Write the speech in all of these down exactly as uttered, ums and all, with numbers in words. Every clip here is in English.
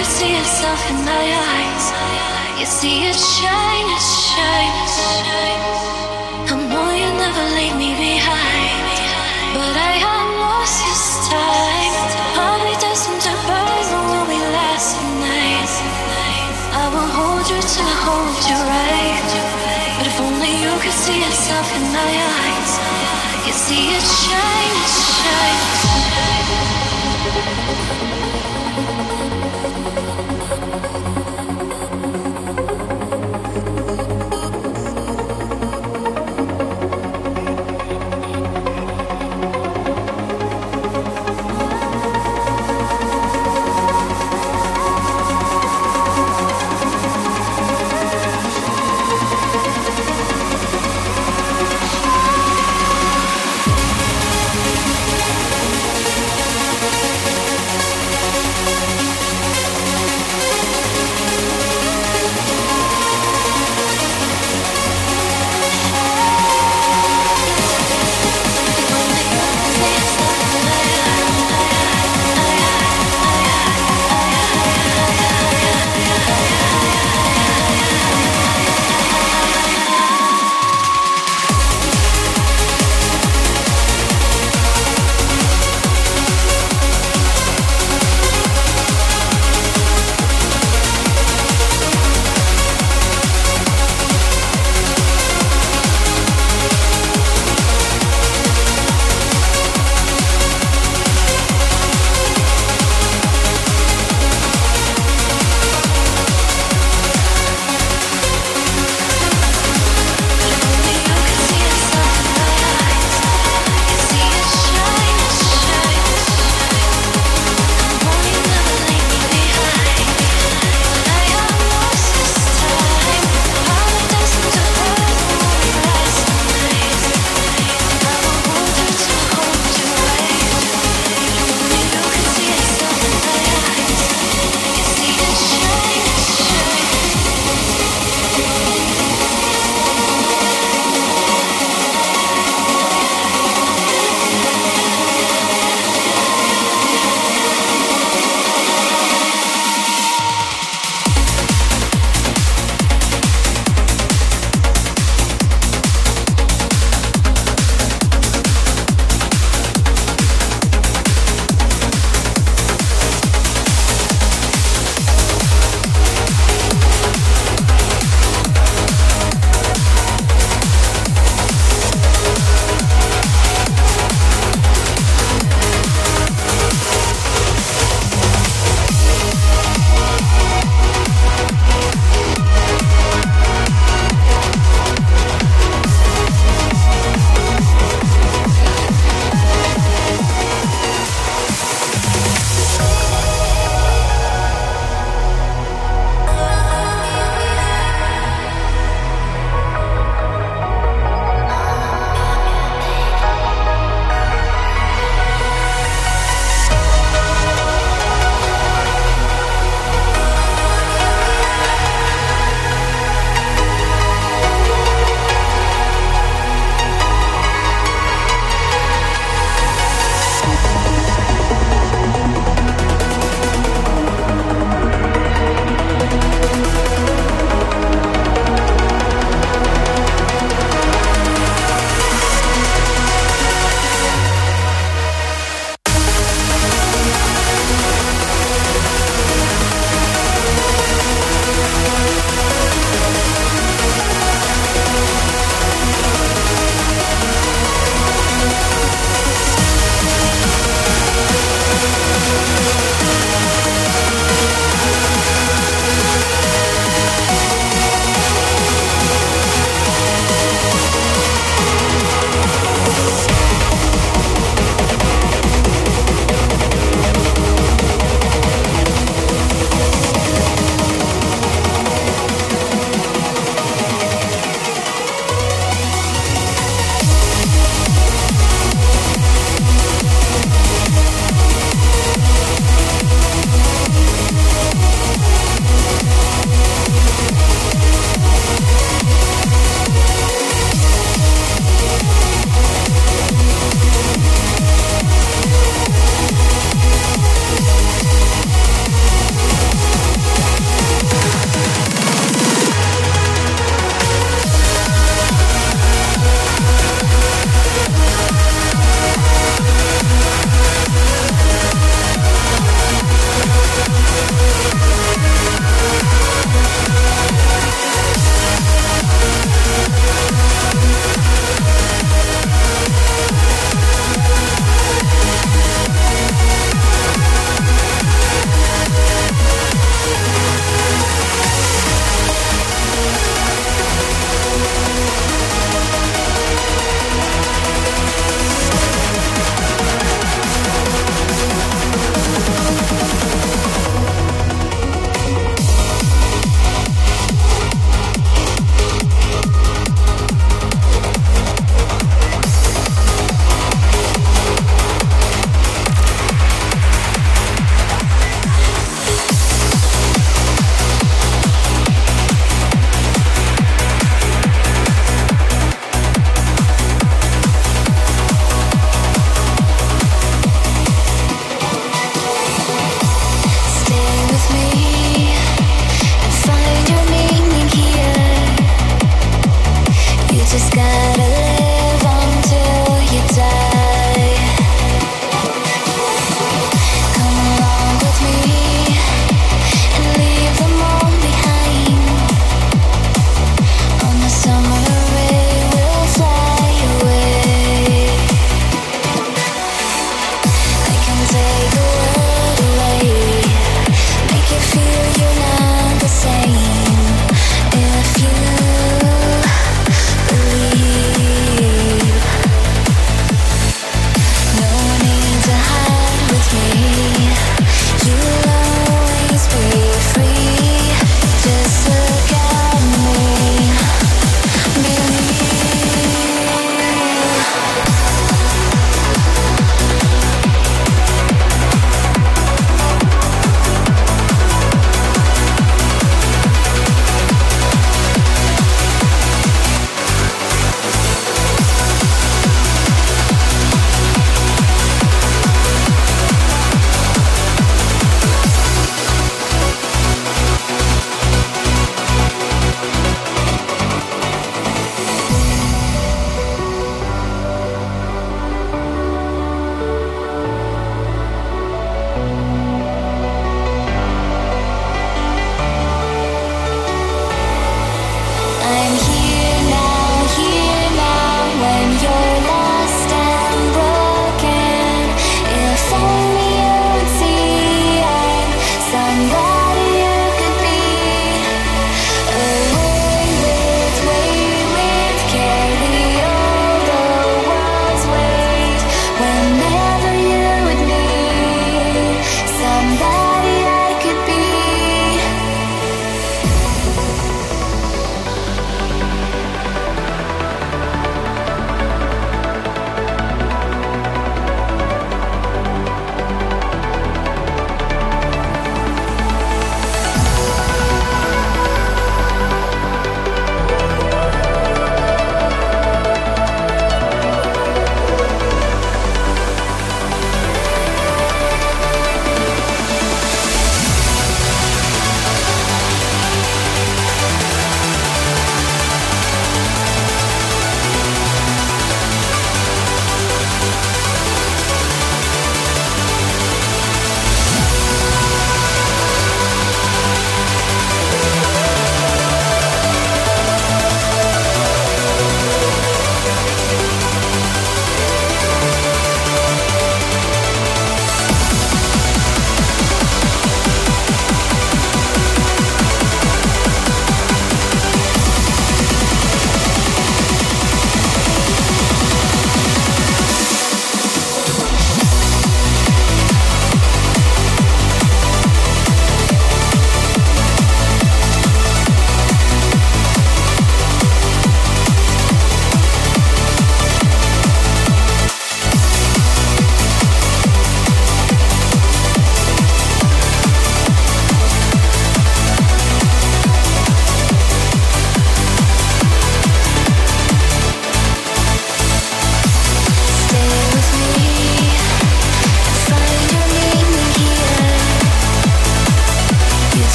See yourself in my eyes. You see it shine, it shine.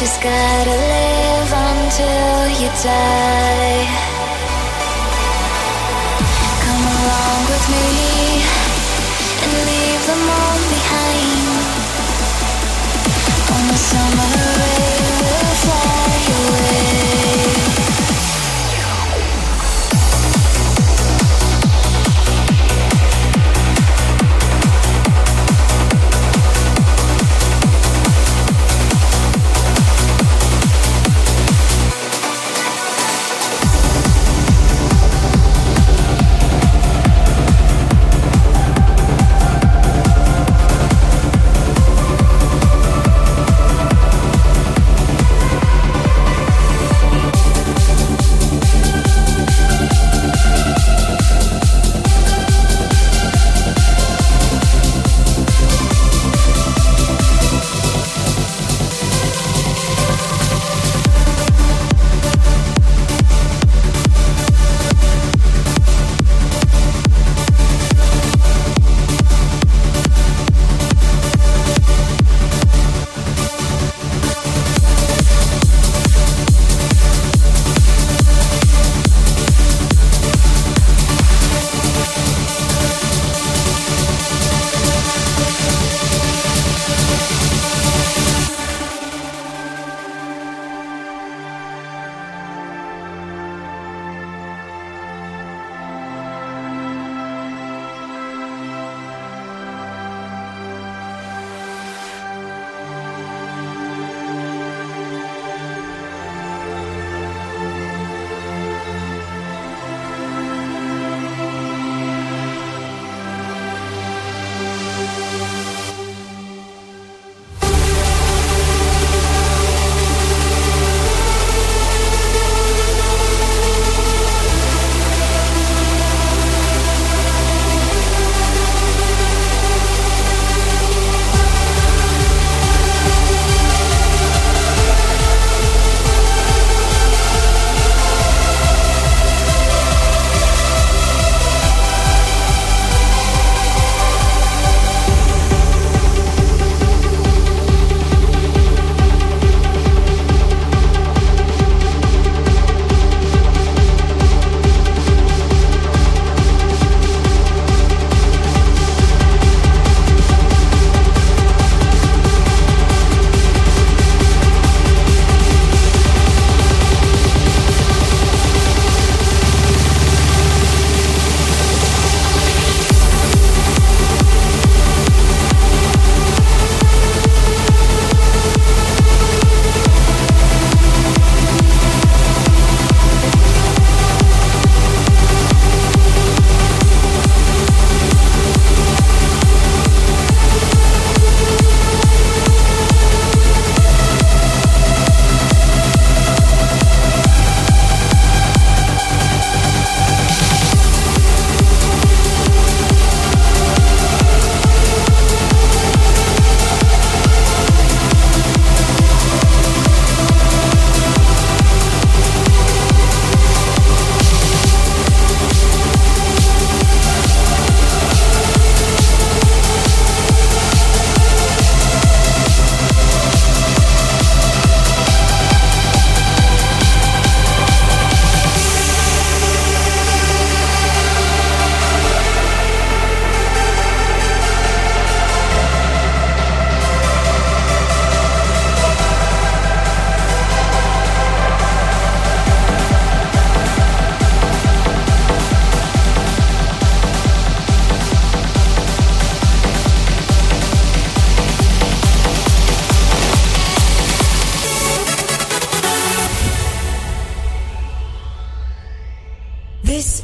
just gotta live until you die. Come along with me and leave them all behind. On the summer ray we'll fly away.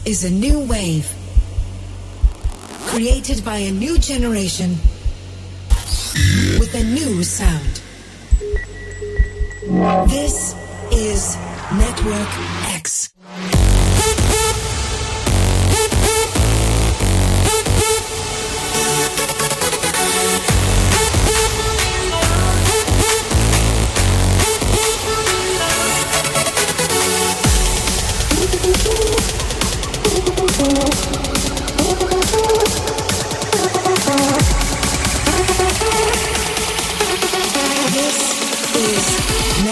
Is a new wave created by a new generation with a new sound. This is Network X. This is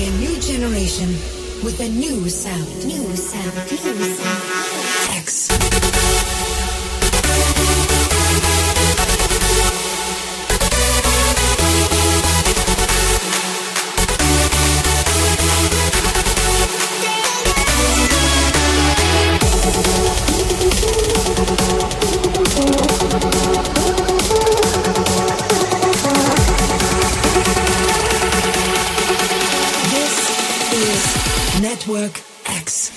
by a new generation with a new sound. New sound. New sound. X. Network X.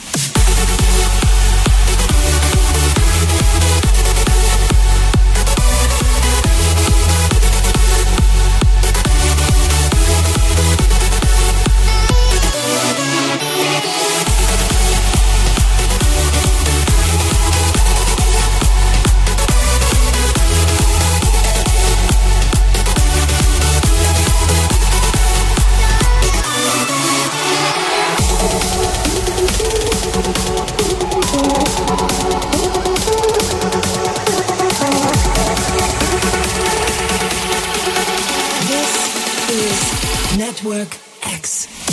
Network X.